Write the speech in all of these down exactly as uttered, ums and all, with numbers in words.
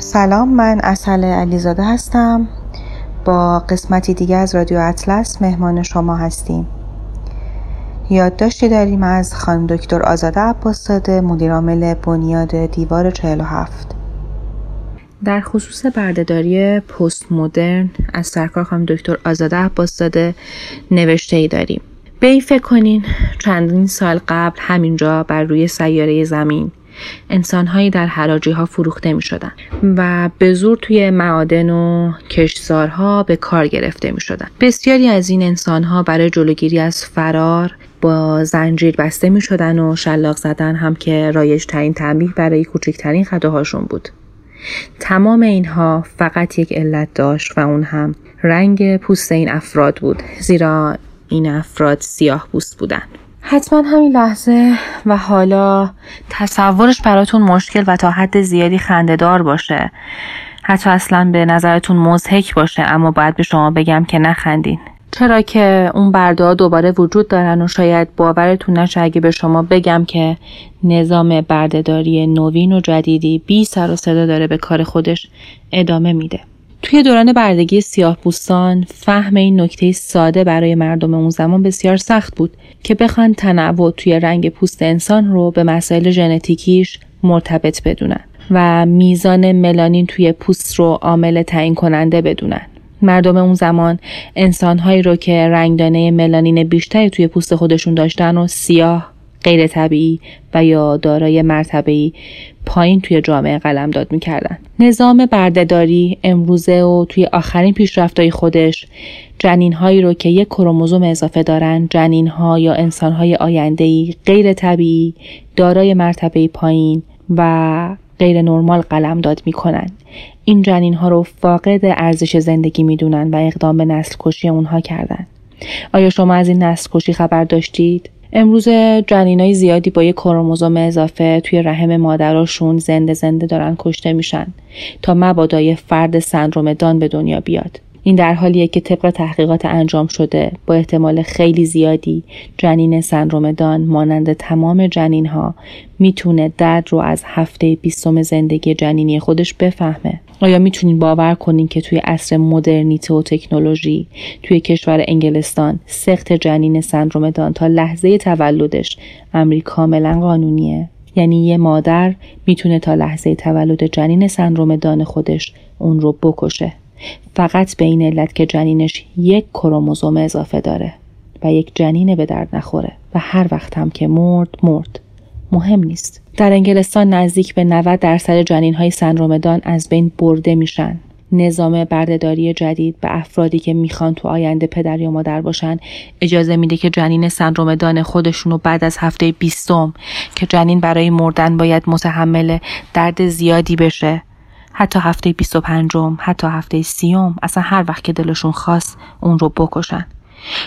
سلام، من عسل علیزاده هستم. با قسمتی دیگه از رادیو اطلس مهمان شما هستیم. یادداشتی داریم از خانم دکتر آزاده عباس‌زاده، مدیرعامل بنیاد دیوار چهل و هفت، در خصوص بردهداری پست مدرن. از سرکار خانم دکتر آزاده عباس‌زاده نوشته‌ای داریم. به این فکر کنین چندین سال قبل همینجا بر روی سیاره زمین انسان‌هایی در حراجی‌ها فروخته می‌شدند و به زور توی معادن و کشتزارها به کار گرفته می‌شدند. بسیاری از این انسان‌ها برای جلوگیری از فرار با زنجیر بسته می‌شدند و شلاق زدن هم که رایج‌ترین تنبیه برای کوچکترین خطاهاشون بود. تمام اینها فقط یک علت داشت و اون هم رنگ پوست این افراد بود، زیرا این افراد سیاه پوست بودند. حتما همین لحظه و حالا تصورش براتون مشکل و تا حد زیادی خنده‌دار باشه، حتی اصلا به نظرتون مضحک باشه، اما باید به شما بگم که نخندین، چرا که اون برده‌ها دوباره وجود دارن و شاید باورتون نشه اگه به شما بگم که نظام بردهداری نوین و جدیدی بی سر و صدا داره به کار خودش ادامه میده. توی دوران بردگی سیاه‌پوستان فهم این نکته ساده برای مردم اون زمان بسیار سخت بود که بخوان تنوع توی رنگ پوست انسان رو به مسائل ژنتیکیش مرتبط بدونن و میزان ملانین توی پوست رو عامل تعیین کننده بدونن. مردم اون زمان انسان‌هایی رو که رنگدانه ملانین بیشتری توی پوست خودشون داشتن و سیاه، غیر طبیعی و یا دارای مرتبه‌ای پایین توی جامعه قلمداد می‌کردن. نظام بردهداری امروزه و توی آخرین پیشرفت‌های خودش جنین‌هایی رو که یک کروموزوم اضافه دارن، جنین‌ها یا انسان‌های آینده‌ای غیر طبیعی، دارای مرتبه‌ای پایین و غیر نرمال قلمداد می‌کنن. این جنین‌ها رو فاقد ارزش زندگی می‌دونن و اقدام به نسل کشی اونها کردن. آیا شما از این نسل کشی خبر داشتید؟ امروز جنینای زیادی با یک کروموزوم اضافه توی رحم مادرشون زنده زنده دارن کشته میشن تا مبادا یه فرد سندروم داون به دنیا بیاد. این در حالیه که طبق تحقیقات انجام شده با احتمال خیلی زیادی جنین سندروم داون مانند تمام جنین‌ها میتونه درد رو از هفته بیستم زندگی جنینی خودش بفهمه. آیا میتونین باور کنین که توی عصر مدرنیته و تکنولوژی توی کشور انگلستان سقط جنین سندروم داون تا لحظه تولدش امری کاملا قانونیه؟ یعنی یه مادر میتونه تا لحظه تولد جنین سندروم داون خودش اون رو بکشه، فقط به این علت که جنینش یک کروموزوم اضافه داره و یک جنین به درد نخوره و هر وقت هم که مرد مرد مهم نیست. در انگلستان نزدیک به نود درصد جنین‌های سندروم داون از بین برده میشن. نظام بردهداری جدید به افرادی که میخوان تو آینده پدر یا مادر باشن اجازه میده که جنین سندروم داون خودشونو بعد از هفته بیستم که جنین برای مردن باید متحمل درد زیادی بشه، حتی هفته بیست و پنجم، حتی هفته سیوم، اصلا هر وقت که دلشون خواست اون رو بکشن،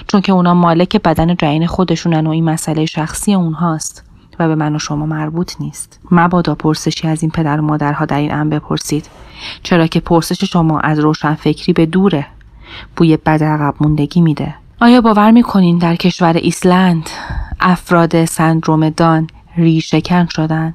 چون که اونا مالک بدن جنین خودشونن و این مسئله شخصی اونهاست و به من و شما مربوط نیست. مبادا پرسشی از این پدر و مادرها در این امر بپرسید، چرا که پرسش شما از روشنفکری به دوره، بوی بد عقب موندگی میده. آیا باور میکنین در کشور ایسلند افراد سندروم داون ریشه کن شدن؟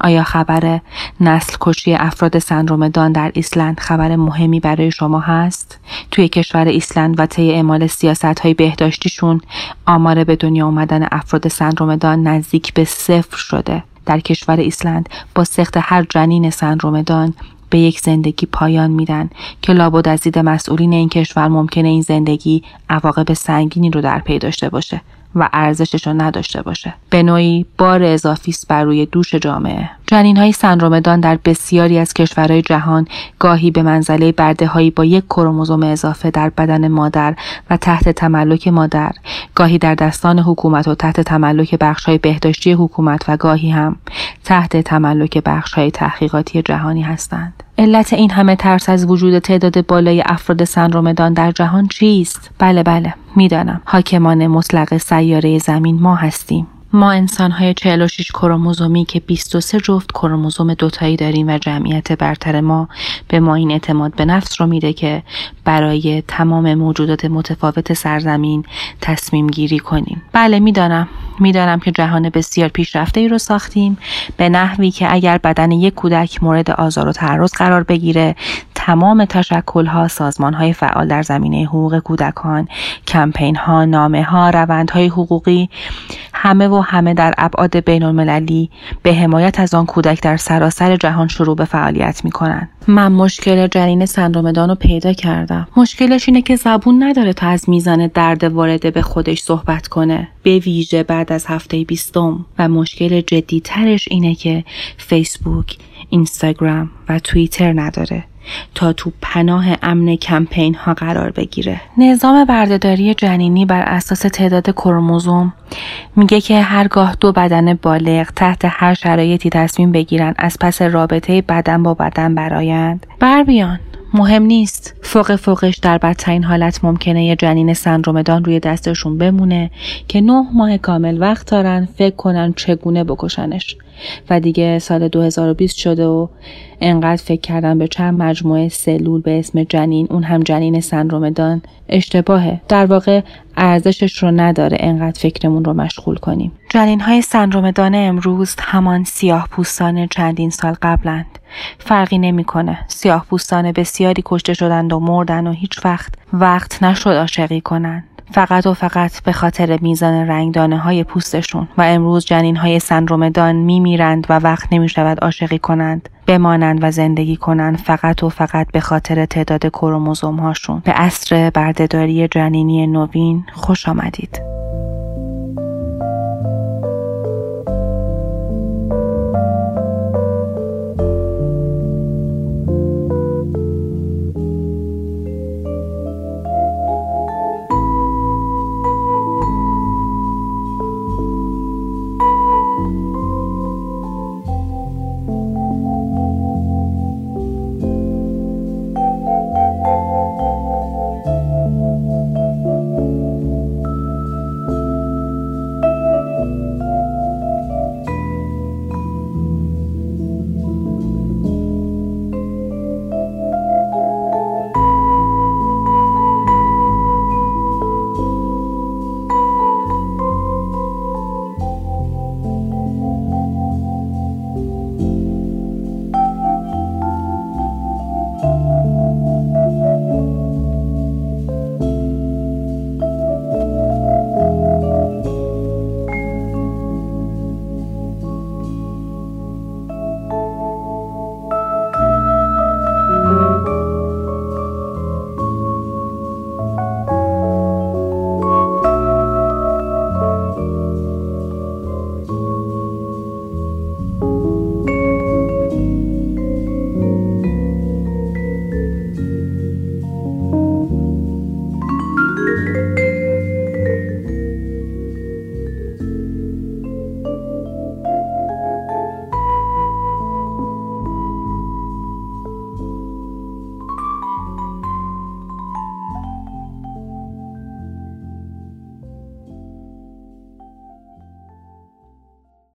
آیا خبر نسل کشی افراد سندروم داون در ایسلند خبر مهمی برای شما هست؟ توی کشور ایسلند و طی اعمال سیاست‌های بهداشتیشون آمار به دنیا آمدن افراد سندروم داون نزدیک به صفر شده. در کشور ایسلند با سقط هر جنین سندروم داون به یک زندگی پایان میدن که لابد از دید مسئولین این کشور ممکنه این زندگی عواقب سنگینی رو در پی داشته باشه و ارزشش رو نداشته باشه. به نوعی بار اضافی است بر روی دوش جامعه. جنین‌های سندروم داون در بسیاری از کشورهای جهان گاهی به منزله برده‌هایی با یک کروموزوم اضافه در بدن مادر و تحت تملک مادر، گاهی در دستان حکومت و تحت تملک بخش‌های بهداشتی حکومت و گاهی هم تحت تملک بخش‌های تحقیقاتی جهانی هستند. علت این همه ترس از وجود تعداد بالای افراد سندروم داون در جهان چیست؟ بله بله، میدانم. حاکمان مطلق سیاره زمین ما هستیم. ما انسان‌های چهل و شش کروموزومی که بیست و سه جفت کروموزوم دوتایی داریم و جمعیت برتر ما به ما این اعتماد به نفس رو میده که برای تمام موجودات متفاوت سرزمین تصمیم گیری کنیم. بله میدانم. میدانم که جهان بسیار پیشرفته‌ای رو ساختیم به نحوی که اگر بدن یک کودک مورد آزار و تعرض قرار بگیره، تمام تشکل‌ها، سازمان‌های فعال در زمینه حقوق کودکان، کمپین‌ها، نامه‌ها، روندهای حقوقی، همه و همه در ابعاد بین‌المللی به حمایت از آن کودک در سراسر جهان شروع به فعالیت می‌کنند. من مشکل جنین سندروم داون رو پیدا کردم. مشکلش اینه که زبون نداره تا از میزان درد وارد به خودش صحبت کنه، به ویژه بعد از هفته بیستم. و مشکل جدی‌ترش اینه که فیسبوک، اینستاگرام و توییتر نداره تا تو پناه امن کمپین ها قرار بگیره. نظام بردهداری جنینی بر اساس تعداد کروموزوم میگه که هرگاه دو بدن بالغ تحت هر شرایطی تصمیم بگیرن از پس رابطه بدن با بدن برایند بر بیان، مهم نیست. فوق فوقش در بدترین حالت ممکنه یه جنین سندروم داون روی دستشون بمونه که نه ماه کامل وقت دارن فکر کنن چگونه بکشنش و دیگه سال دو هزار و بیست شده و انقدر فکر کردن به چند مجموعه سلول به اسم جنین، اون هم جنین سندروم داون، اشتباهه. در واقع ارزشش رو نداره انقدر فکرمون رو مشغول کنیم. جنین‌های سندروم داون امروز همان سیاه‌پوستان چندین سال قبلند. فرقی نمی‌کنه. سیاه‌پوستان بسیاری کشته شدند و مردند و هیچ وقت وقت نشد عاشقی کنند. فقط و فقط به خاطر میزان رنگدانه های پوستشون. و امروز جنین های سندروم داون میمیرند و وقت نمی شود عاشقی کنند، بمانند و زندگی کنند، فقط و فقط به خاطر تعداد کروموزوم هاشون. به عصر بردهداری جنینی نوین خوش آمدید.